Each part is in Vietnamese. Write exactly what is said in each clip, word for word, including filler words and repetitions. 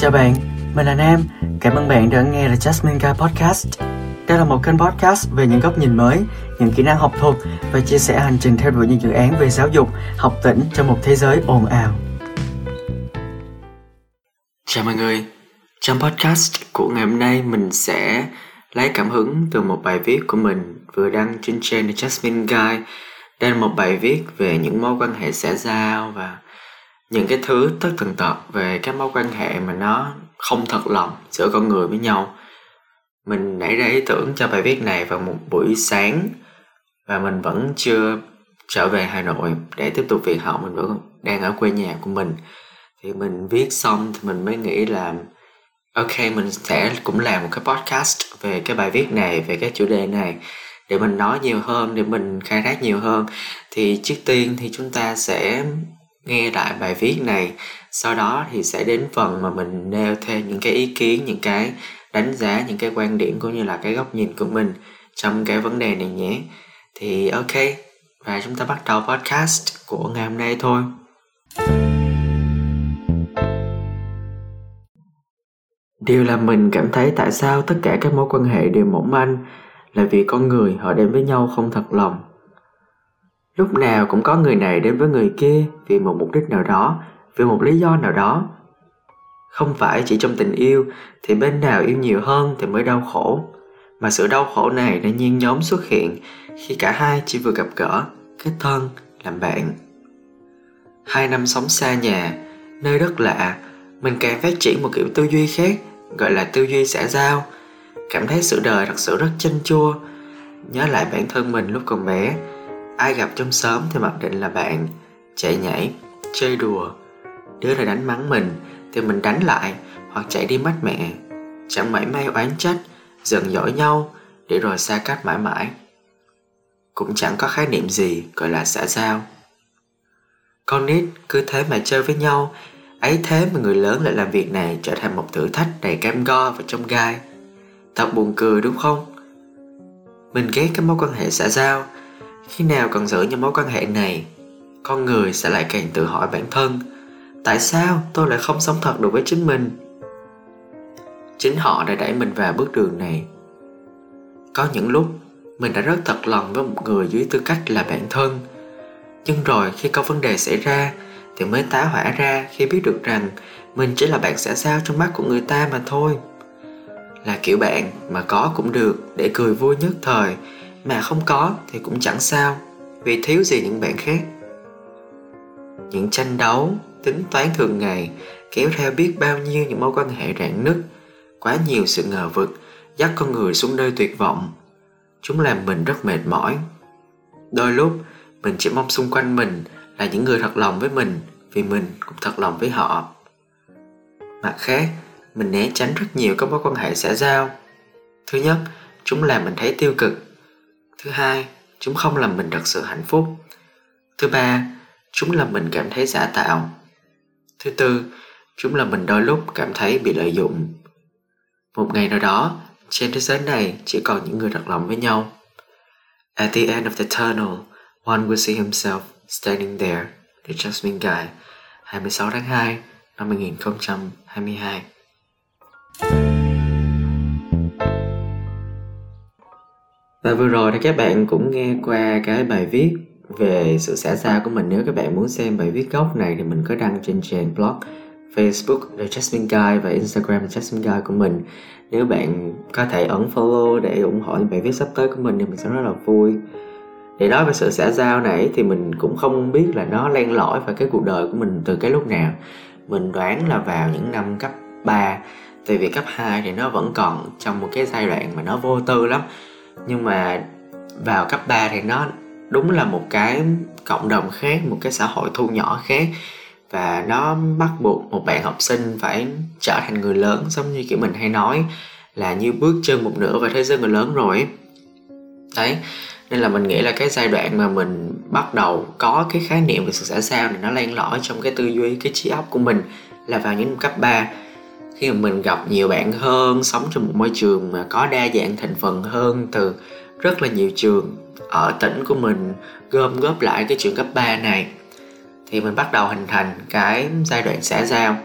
Chào bạn, mình là Nam. Cảm ơn bạn đã nghe The Jasmine Guy Podcast. Đây là một kênh podcast về những góc nhìn mới, những kỹ năng học thuật và chia sẻ hành trình theo đuổi những dự án về giáo dục, học tỉnh trong một thế giới ồn ào. Chào mọi người. Trong podcast của ngày hôm nay, mình sẽ lấy cảm hứng từ một bài viết của mình vừa đăng trên trang The Jasmine Guy. Đây là một bài viết về những mối quan hệ xã giao và những cái thứ tất tần tật về các mối quan hệ mà nó không thật lòng giữa con người với nhau. Mình nảy ra ý tưởng cho bài viết này vào một buổi sáng và mình vẫn chưa trở về Hà Nội để tiếp tục việc học, mình vẫn đang ở quê nhà của mình. Thì mình viết xong thì mình mới nghĩ là ok, mình sẽ cũng làm một cái podcast về cái bài viết này, về cái chủ đề này để mình nói nhiều hơn, để mình khai thác nhiều hơn. Thì trước tiên thì chúng ta sẽ nghe lại bài viết này, sau đó thì sẽ đến phần mà mình nêu thêm những cái ý kiến, những cái đánh giá, những cái quan điểm cũng như là cái góc nhìn của mình trong cái vấn đề này nhé. Thì ok, và chúng ta bắt đầu podcast của ngày hôm nay thôi. Điều làm mình cảm thấy tại sao tất cả các mối quan hệ đều mỏng manh là vì con người họ đến với nhau không thật lòng. Lúc nào cũng có người này đến với người kia vì một mục đích nào đó, vì một lý do nào đó. Không phải chỉ trong tình yêu thì bên nào yêu nhiều hơn thì mới đau khổ, mà sự đau khổ này đã nhen nhóm xuất hiện khi cả hai chỉ vừa gặp gỡ, kết thân, làm bạn. Hai năm sống xa nhà, nơi đất lạ, mình càng phát triển một kiểu tư duy khác gọi là tư duy xã giao, cảm thấy sự đời thật sự rất chanh chua. Nhớ lại bản thân mình lúc còn bé, ai gặp trong xóm thì mặc định là bạn, chạy nhảy, chơi đùa. Đứa này đánh mắng mình thì mình đánh lại hoặc chạy đi mách mẹ, chẳng mảy may oán trách, giận dỗi nhau để rồi xa cách mãi mãi. Cũng chẳng có khái niệm gì gọi là xã giao. Con nít cứ thế mà chơi với nhau, ấy thế mà người lớn lại làm việc này trở thành một thử thách đầy cam go và chông gai. Thật buồn cười đúng không? Mình ghét cái mối quan hệ xã giao. Khi nào còn giữ những mối quan hệ này, con người sẽ lại càng tự hỏi bản thân, tại sao tôi lại không sống thật được với chính mình? Chính họ đã đẩy mình vào bước đường này. Có những lúc mình đã rất thật lòng với một người dưới tư cách là bạn thân, nhưng rồi khi có vấn đề xảy ra thì mới tá hỏa ra khi biết được rằng mình chỉ là bạn xã giao trong mắt của người ta mà thôi. Là kiểu bạn mà có cũng được để cười vui nhất thời, mà không có thì cũng chẳng sao, vì thiếu gì những bạn khác. Những tranh đấu, tính toán thường ngày kéo theo biết bao nhiêu những mối quan hệ rạn nứt. Quá nhiều sự ngờ vực dắt con người xuống nơi tuyệt vọng. Chúng làm mình rất mệt mỏi. Đôi lúc mình chỉ mong xung quanh mình là những người thật lòng với mình, vì mình cũng thật lòng với họ. Mặt khác, mình né tránh rất nhiều các mối quan hệ xã giao. Thứ nhất, chúng làm mình thấy tiêu cực. Thứ hai, chúng không làm mình thật sự hạnh phúc. Thứ ba, chúng làm mình cảm thấy giả tạo. Thứ tư, chúng làm mình đôi lúc cảm thấy bị lợi dụng. Một ngày nào đó, trên thế giới này chỉ còn những người thật lòng với nhau. At the end of the tunnel, one will see himself standing there. The Jasmine Guy, hai mươi sáu tháng hai năm hai nghìn không trăm hai mươi hai. Và vừa rồi thì các bạn cũng nghe qua cái bài viết về sự xã giao của mình. Nếu các bạn muốn xem bài viết gốc này thì mình có đăng trên trang blog, Facebook The Jasmine Guy và Instagram The Jasmine Guy của mình. Nếu bạn có thể ấn follow để ủng hộ những bài viết sắp tới của mình thì mình sẽ rất là vui. Để nói về sự xã giao này thì mình cũng không biết là nó len lỏi vào cái cuộc đời của mình từ cái lúc nào. Mình đoán là vào những năm cấp ba, tại vì cấp hai thì nó vẫn còn trong một cái giai đoạn mà nó vô tư lắm. Nhưng mà vào cấp ba thì nó đúng là một cái cộng đồng khác, một cái xã hội thu nhỏ khác. Và nó bắt buộc một bạn học sinh phải trở thành người lớn, giống như kiểu mình hay nói là như bước chân một nửa vào thế giới người lớn rồi. Đấy, nên là mình nghĩ là cái giai đoạn mà mình bắt đầu có cái khái niệm về sự xã giao này nó len lỏi trong cái tư duy, cái trí óc của mình là vào những cấp ba. Khi mà mình gặp nhiều bạn hơn, sống trong một môi trường mà có đa dạng thành phần hơn từ rất là nhiều trường ở tỉnh của mình gom góp lại cái trường cấp ba này, thì mình bắt đầu hình thành cái giai đoạn xã giao.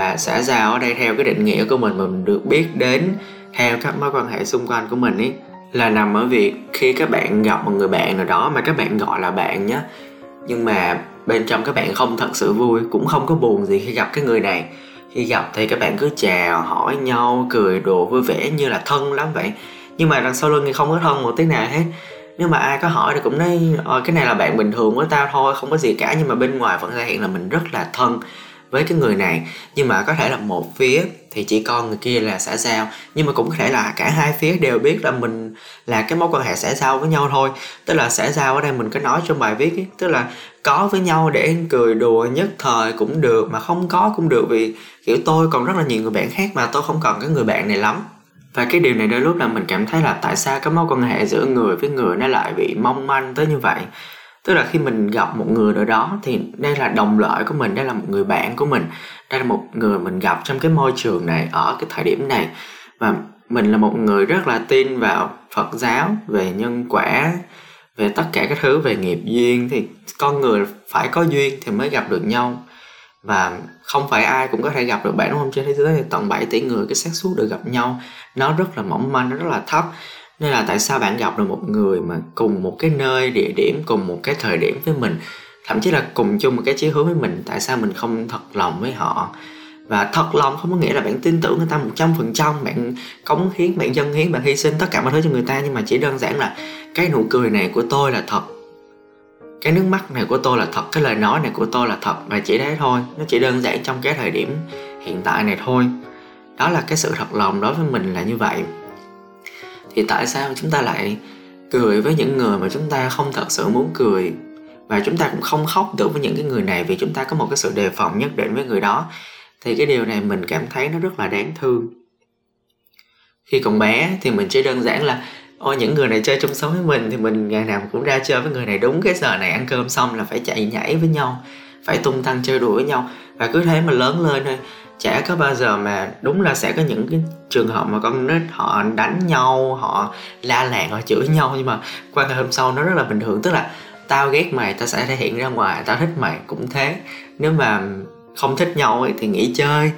Và xã giao ở đây theo cái định nghĩa của mình mà mình được biết đến theo các mối quan hệ xung quanh của mình ấy, là nằm ở việc khi các bạn gặp một người bạn nào đó mà các bạn gọi là bạn nhé, nhưng mà bên trong các bạn không thật sự vui cũng không có buồn gì khi gặp cái người này. Khi gặp thì các bạn cứ chào hỏi nhau, cười đùa vui vẻ như là thân lắm vậy, nhưng mà đằng sau lưng thì không có thân một tí nào hết. Nếu mà ai có hỏi thì cũng nói cái này là bạn bình thường với tao thôi, không có gì cả, nhưng mà bên ngoài vẫn thể hiện là mình rất là thân với cái người này. Nhưng mà có thể là một phía thì chỉ còn người kia là xã giao, nhưng mà cũng có thể là cả hai phía đều biết là mình là cái mối quan hệ xã giao với nhau thôi. Tức là xã giao ở đây mình có nói trong bài viết ấy, tức là có với nhau để cười đùa nhất thời cũng được, mà không có cũng được, vì kiểu tôi còn rất là nhiều người bạn khác mà tôi không còn cái người bạn này lắm. Và cái điều này đôi lúc là mình cảm thấy là tại sao cái mối quan hệ giữa người với người nó lại bị mong manh tới như vậy. Tức là khi mình gặp một người ở đó thì đây là đồng loại của mình, đây là một người bạn của mình, đây là một người mình gặp trong cái môi trường này, ở cái thời điểm này. Và mình là một người rất là tin vào Phật giáo, về nhân quả, về tất cả các thứ, về nghiệp duyên. Thì con người phải có duyên thì mới gặp được nhau, và không phải ai cũng có thể gặp được bạn, đúng không? Trên thế giới thì tận bảy tỷ người, cái xác suất được gặp nhau nó rất là mỏng manh, nó rất là thấp. Nên là tại sao bạn gặp được một người mà cùng một cái nơi, địa điểm, cùng một cái thời điểm với mình, thậm chí là cùng chung một cái chí hướng với mình, tại sao mình không thật lòng với họ? Và thật lòng không có nghĩa là bạn tin tưởng người ta một trăm phần trăm, bạn cống hiến, bạn dâng hiến, bạn hy sinh tất cả mọi thứ cho người ta, nhưng mà chỉ đơn giản là cái nụ cười này của tôi là thật, cái nước mắt này của tôi là thật, cái lời nói này của tôi là thật, và chỉ đấy thôi. Nó chỉ đơn giản trong cái thời điểm hiện tại này thôi. Đó là cái sự thật lòng đối với mình là như vậy. Thì tại sao chúng ta lại cười với những người mà chúng ta không thật sự muốn cười, và chúng ta cũng không khóc được với những cái người này, vì chúng ta có một cái sự đề phòng nhất định với người đó. Thì cái điều này mình cảm thấy nó rất là đáng thương. Khi còn bé thì mình chỉ đơn giản là ôi, những người này chơi chung sống với mình thì mình ngày nào cũng ra chơi với người này, đúng cái giờ này ăn cơm xong là phải chạy nhảy với nhau, phải tung tăng chơi đùa với nhau. Và cứ thế mà lớn lên thôi. Chả có bao giờ mà đúng là sẽ có những cái trường hợp mà con nít họ đánh nhau, họ la làng, họ chửi nhau, nhưng mà qua ngày hôm sau nó rất là bình thường. Tức là tao ghét mày, tao sẽ thể hiện ra ngoài, tao thích mày cũng thế. Nếu mà không thích nhau thì nghỉ chơi,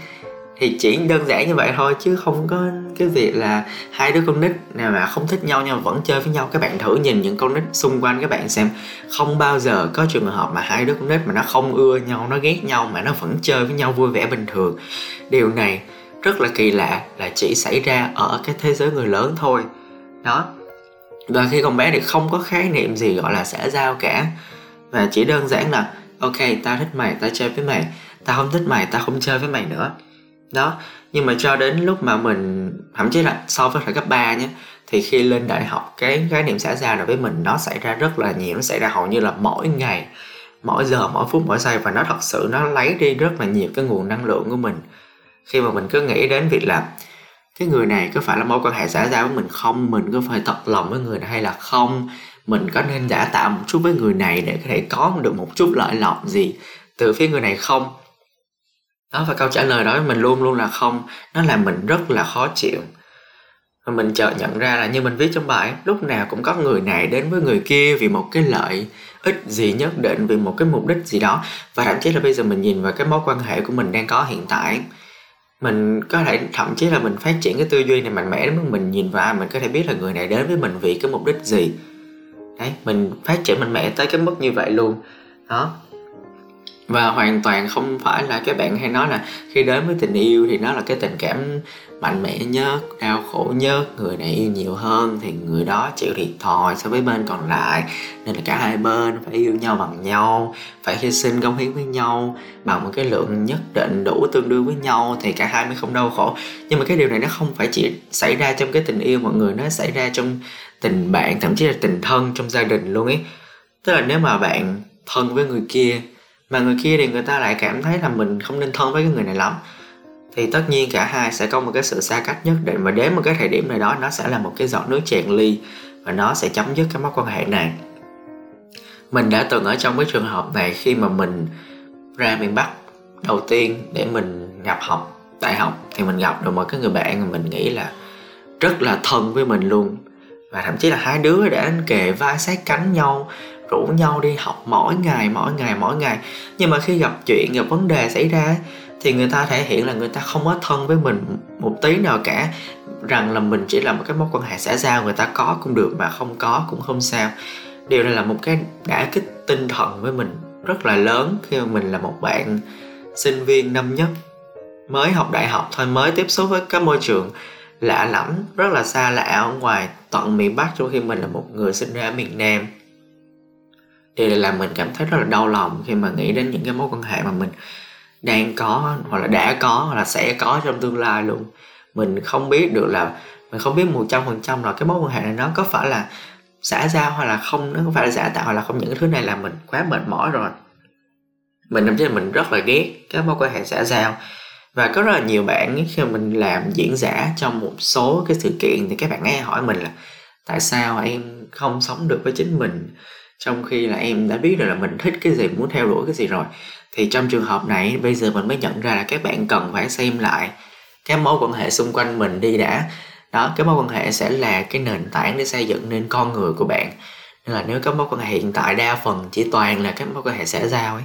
thì chỉ đơn giản như vậy thôi, chứ không có cái việc là hai đứa con nít nào mà không thích nhau nhưng mà vẫn chơi với nhau. Các bạn thử nhìn những con nít xung quanh các bạn xem, không bao giờ có trường hợp mà hai đứa con nít mà nó không ưa nhau, nó ghét nhau mà nó vẫn chơi với nhau vui vẻ bình thường. Điều này rất là kỳ lạ, là chỉ xảy ra ở cái thế giới người lớn thôi đó. Và khi con bé thì không có khái niệm gì gọi là xã giao cả, và chỉ đơn giản là ok, tao thích mày, tao chơi với mày, tao không thích mày, tao không chơi với mày nữa đó. Nhưng mà cho đến lúc mà mình, thậm chí là so với thời cấp ba nhé, thì khi lên đại học, cái khái niệm xã giao này với mình nó xảy ra rất là nhiều, nó xảy ra hầu như là mỗi ngày, mỗi giờ, mỗi phút, mỗi giây, và nó thật sự nó lấy đi rất là nhiều cái nguồn năng lượng của mình. Khi mà mình cứ nghĩ đến việc là cái người này có phải là mối quan hệ xã giao với mình không, mình có phải thật lòng với người này hay là không, mình có nên giả tạo một chút với người này để có thể có được một chút lợi lộc gì từ phía người này không đó. Và câu trả lời đó mình luôn luôn là không, nó làm mình rất là khó chịu. Và mình chợt nhận ra là như mình viết trong bài, lúc nào cũng có người này đến với người kia vì một cái lợi ích gì nhất định, vì một cái mục đích gì đó. Và thậm chí là bây giờ mình nhìn vào cái mối quan hệ của mình đang có hiện tại, mình có thể thậm chí là mình phát triển cái tư duy này mạnh mẽ lắm. Mình nhìn vào mình có thể biết là người này đến với mình vì cái mục đích gì đấy, mình phát triển mạnh mẽ tới cái mức như vậy luôn đó. Và hoàn toàn không phải là các bạn hay nói là khi đến với tình yêu thì nó là cái tình cảm mạnh mẽ nhất, đau khổ nhất, người này yêu nhiều hơn thì người đó chịu thiệt thòi so với bên còn lại, nên là cả hai bên phải yêu nhau bằng nhau, phải hy sinh cống hiến với nhau bằng một cái lượng nhất định đủ tương đương với nhau thì cả hai mới không đau khổ. Nhưng mà cái điều này nó không phải chỉ xảy ra trong cái tình yêu mọi người, nó xảy ra trong tình bạn, thậm chí là tình thân, trong gia đình luôn ấy. Tức là nếu mà bạn thân với người kia mà người kia thì người ta lại cảm thấy là mình không nên thân với cái người này lắm, thì tất nhiên cả hai sẽ có một cái sự xa cách nhất định, và đến một cái thời điểm nào đó nó sẽ là một cái giọt nước tràn ly, và nó sẽ chấm dứt cái mối quan hệ này. Mình đã từng ở trong cái trường hợp này khi mà mình ra miền Bắc đầu tiên để mình nhập học đại học, thì mình gặp được một cái người bạn mà mình nghĩ là rất là thân với mình luôn, và thậm chí là hai đứa đã kề vai sát cánh nhau, rủ nhau đi học mỗi ngày mỗi ngày mỗi ngày. Nhưng mà khi gặp chuyện, gặp vấn đề xảy ra thì người ta thể hiện là người ta không có thân với mình một tí nào cả, rằng là mình chỉ là một cái mối quan hệ xã giao, người ta có cũng được mà không có cũng không sao. Điều này là một cái đả kích tinh thần với mình rất là lớn khi mà mình là một bạn sinh viên năm nhất, mới học đại học thôi, mới tiếp xúc với cái môi trường lạ lẫm, rất là xa lạ ở ngoài tận miền Bắc, trong khi mình là một người sinh ra ở miền Nam. Điều này làm mình cảm thấy rất là đau lòng khi mà nghĩ đến những cái mối quan hệ mà mình đang có, hoặc là đã có, hoặc là sẽ có trong tương lai luôn. Mình không biết được là, mình không biết một trăm phần trăm là cái mối quan hệ này nó có phải là xã giao hoặc là không, nó có phải là giả tạo hoặc là không. Những cái thứ này là mình quá mệt mỏi rồi. Mình thậm chí là mình rất là ghét cái mối quan hệ xã giao. Và có rất là nhiều bạn khi mình làm diễn giả trong một số cái sự kiện thì các bạn ấy hỏi mình là tại sao em không sống được với chính mình, trong khi là em đã biết được là mình thích cái gì, muốn theo đuổi cái gì rồi. Thì trong trường hợp này bây giờ mình mới nhận ra là các bạn cần phải xem lại cái mối quan hệ xung quanh mình đi đã. Đó, cái mối quan hệ sẽ là cái nền tảng để xây dựng nên con người của bạn. Nên là nếu cái mối quan hệ hiện tại đa phần chỉ toàn là cái mối quan hệ xã giao ấy,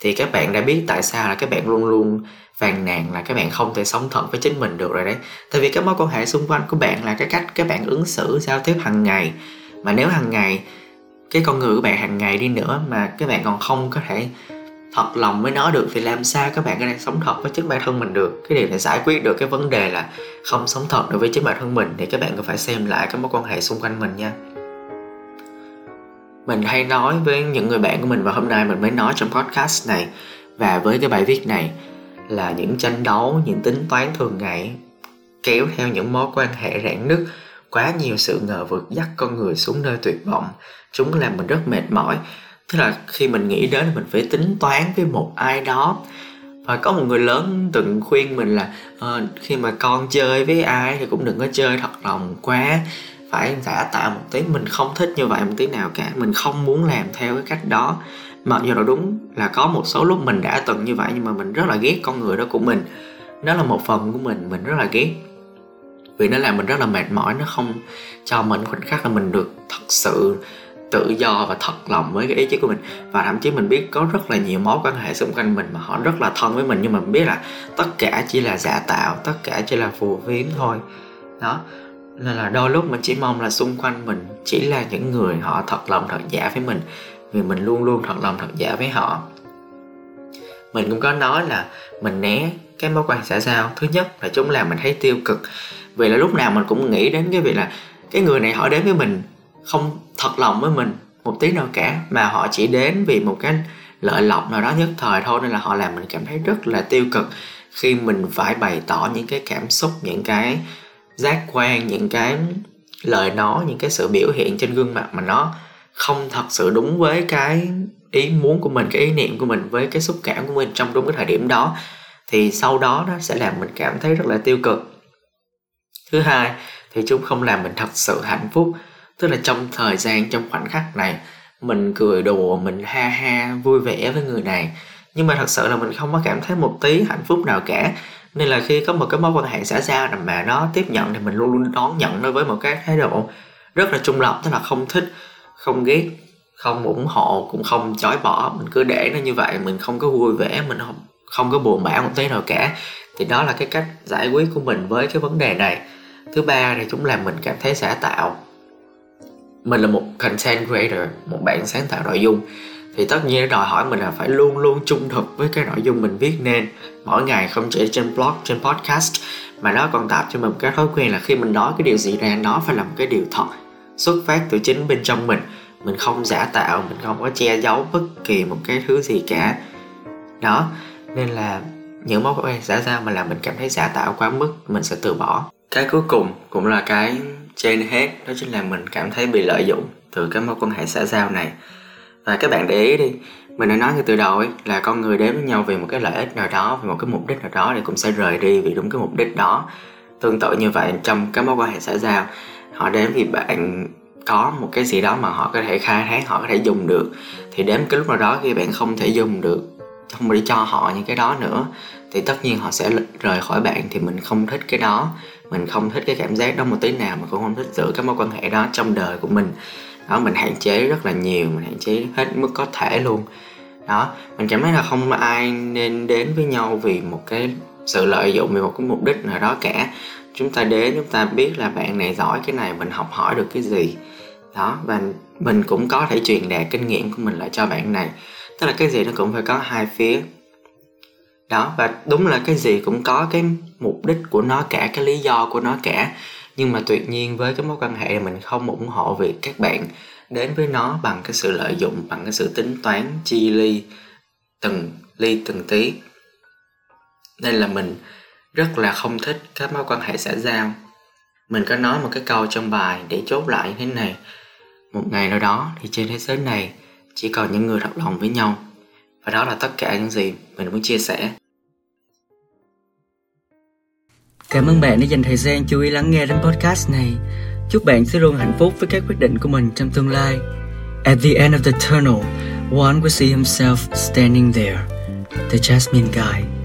thì các bạn đã biết tại sao là các bạn luôn luôn phàn nàn là các bạn không thể sống thật với chính mình được rồi đấy. Tại vì cái mối quan hệ xung quanh của bạn là cái cách các bạn ứng xử, giao tiếp hàng ngày. Mà nếu hàng ngày, cái con người của bạn hàng ngày đi nữa mà các bạn còn không có thể thật lòng với nó được, thì làm sao các bạn có thể sống thật với chính bản thân mình được. Cái điều này giải quyết được cái vấn đề là không sống thật được với chính bản thân mình, thì các bạn cần phải xem lại cái mối quan hệ xung quanh mình nha. Mình hay nói với những người bạn của mình, và hôm nay mình mới nói trong podcast này và với cái bài viết này, là những tranh đấu, những tính toán thường ngày kéo theo những mối quan hệ rạn nứt. Quá nhiều sự ngờ vực dắt con người xuống nơi tuyệt vọng. Chúng làm mình rất mệt mỏi. Tức là khi mình nghĩ đến mình phải tính toán với một ai đó. Và có một người lớn từng khuyên mình là à, khi mà con chơi với ai thì cũng đừng có chơi thật lòng quá, phải giả tạo một tí. Mình không thích như vậy một tí nào cả, mình không muốn làm theo cái cách đó. Mặc dù là đúng là có một số lúc mình đã từng như vậy, nhưng mà mình rất là ghét con người đó của mình. Nó là một phần của mình, mình rất là ghét. Vì nó làm mình rất là mệt mỏi, nó không cho mình khoảnh khắc là mình được thật sự tự do và thật lòng với cái ý chí của mình. Và thậm chí mình biết có rất là nhiều mối quan hệ xung quanh mình mà họ rất là thân với mình, nhưng mà mình biết là tất cả chỉ là giả tạo, tất cả chỉ là phù phiếm thôi. Đó, nên là đôi lúc mình chỉ mong là xung quanh mình chỉ là những người họ thật lòng thật giả với mình, vì mình luôn luôn thật lòng thật giả với họ. Mình cũng có nói là mình né cái mối quan hệ xã giao. Thứ nhất là chúng làm mình thấy tiêu cực, vì là lúc nào mình cũng nghĩ đến cái việc là cái người này họ đến với mình không thật lòng với mình một tí nào cả, mà họ chỉ đến vì một cái lợi lộc nào đó nhất thời thôi. Nên là họ làm mình cảm thấy rất là tiêu cực khi mình phải bày tỏ những cái cảm xúc, những cái giác quan, những cái lời nói, những cái sự biểu hiện trên gương mặt mà nó không thật sự đúng với cái ý muốn của mình, cái ý niệm của mình, với cái xúc cảm của mình trong đúng cái thời điểm đó. Thì sau đó nó sẽ làm mình cảm thấy rất là tiêu cực. Thứ hai thì chúng không làm mình thật sự hạnh phúc. Tức là trong thời gian, trong khoảnh khắc này, mình cười đùa, mình ha ha, vui vẻ với người này, nhưng mà thật sự là mình không có cảm thấy một tí hạnh phúc nào cả. Nên là khi có một cái mối quan hệ xã giao mà nó tiếp nhận, thì mình luôn luôn đón nhận nó với một cái thái độ rất là trung lập. Tức là không thích, không ghét, không ủng hộ, cũng không chối bỏ. Mình cứ để nó như vậy, mình không có vui vẻ, mình không, không có buồn bã một tí nào cả. Thì đó là cái cách giải quyết của mình với cái vấn đề này. Thứ ba thì chúng làm mình cảm thấy giả tạo. Mình là một content creator, một bạn sáng tạo nội dung, thì tất nhiên nó đòi hỏi mình là phải luôn luôn trung thực với cái nội dung mình viết nên. Mỗi ngày không chỉ trên blog, trên podcast, mà nó còn tạo cho mình một cái thói quen là khi mình nói cái điều gì ra, nó phải là một cái điều thật, xuất phát từ chính bên trong mình. Mình không giả tạo, mình không có che giấu bất kỳ một cái thứ gì cả. Đó, nên là những mối quan hệ xã giao mà làm mình cảm thấy giả tạo quá mức, mình sẽ từ bỏ. Cái cuối cùng cũng là cái trên hết, đó chính là mình cảm thấy bị lợi dụng từ cái mối quan hệ xã giao này. Và các bạn để ý đi, mình đã nói từ đầu ấy, là con người đến với nhau vì một cái lợi ích nào đó, vì một cái mục đích nào đó, thì cũng sẽ rời đi vì đúng cái mục đích đó. Tương tự như vậy trong cái mối quan hệ xã giao, họ đến vì bạn có một cái gì đó mà họ có thể khai thác, họ có thể dùng được, thì đến cái lúc nào đó khi bạn không thể dùng được, không để cho họ những cái đó nữa, thì tất nhiên họ sẽ rời khỏi bạn. Thì mình không thích cái đó, mình không thích cái cảm giác đó một tí nào, mà cũng không thích giữ cái mối quan hệ đó trong đời của mình. Đó, mình hạn chế rất là nhiều, mình hạn chế hết mức có thể luôn. đó. Mình cảm thấy là không ai nên đến với nhau vì một cái sự lợi dụng, vì một cái mục đích nào đó cả. Chúng ta đến, chúng ta biết là bạn này giỏi cái này, mình học hỏi được cái gì đó, và mình cũng có thể truyền đạt kinh nghiệm của mình lại cho bạn này. Tức là cái gì nó cũng phải có hai phía đó, và đúng là cái gì cũng có cái mục đích của nó cả, cái lý do của nó cả. Nhưng mà tuyệt nhiên với cái mối quan hệ này, mình không ủng hộ việc các bạn đến với nó bằng cái sự lợi dụng, bằng cái sự tính toán chi ly từng ly từng tí. Nên là mình rất là không thích các mối quan hệ xã giao. Mình có nói một cái câu trong bài để chốt lại như thế này: một ngày nào đó thì trên thế giới này chỉ còn những người thật lòng với nhau. Và đó là tất cả những gì mình muốn chia sẻ. Cảm ơn bạn đã dành thời gian chú ý lắng nghe đến podcast này. Chúc bạn sẽ luôn hạnh phúc với các quyết định của mình trong tương lai. At the end of the tunnel, one will see himself standing there. The Jasmine Guy.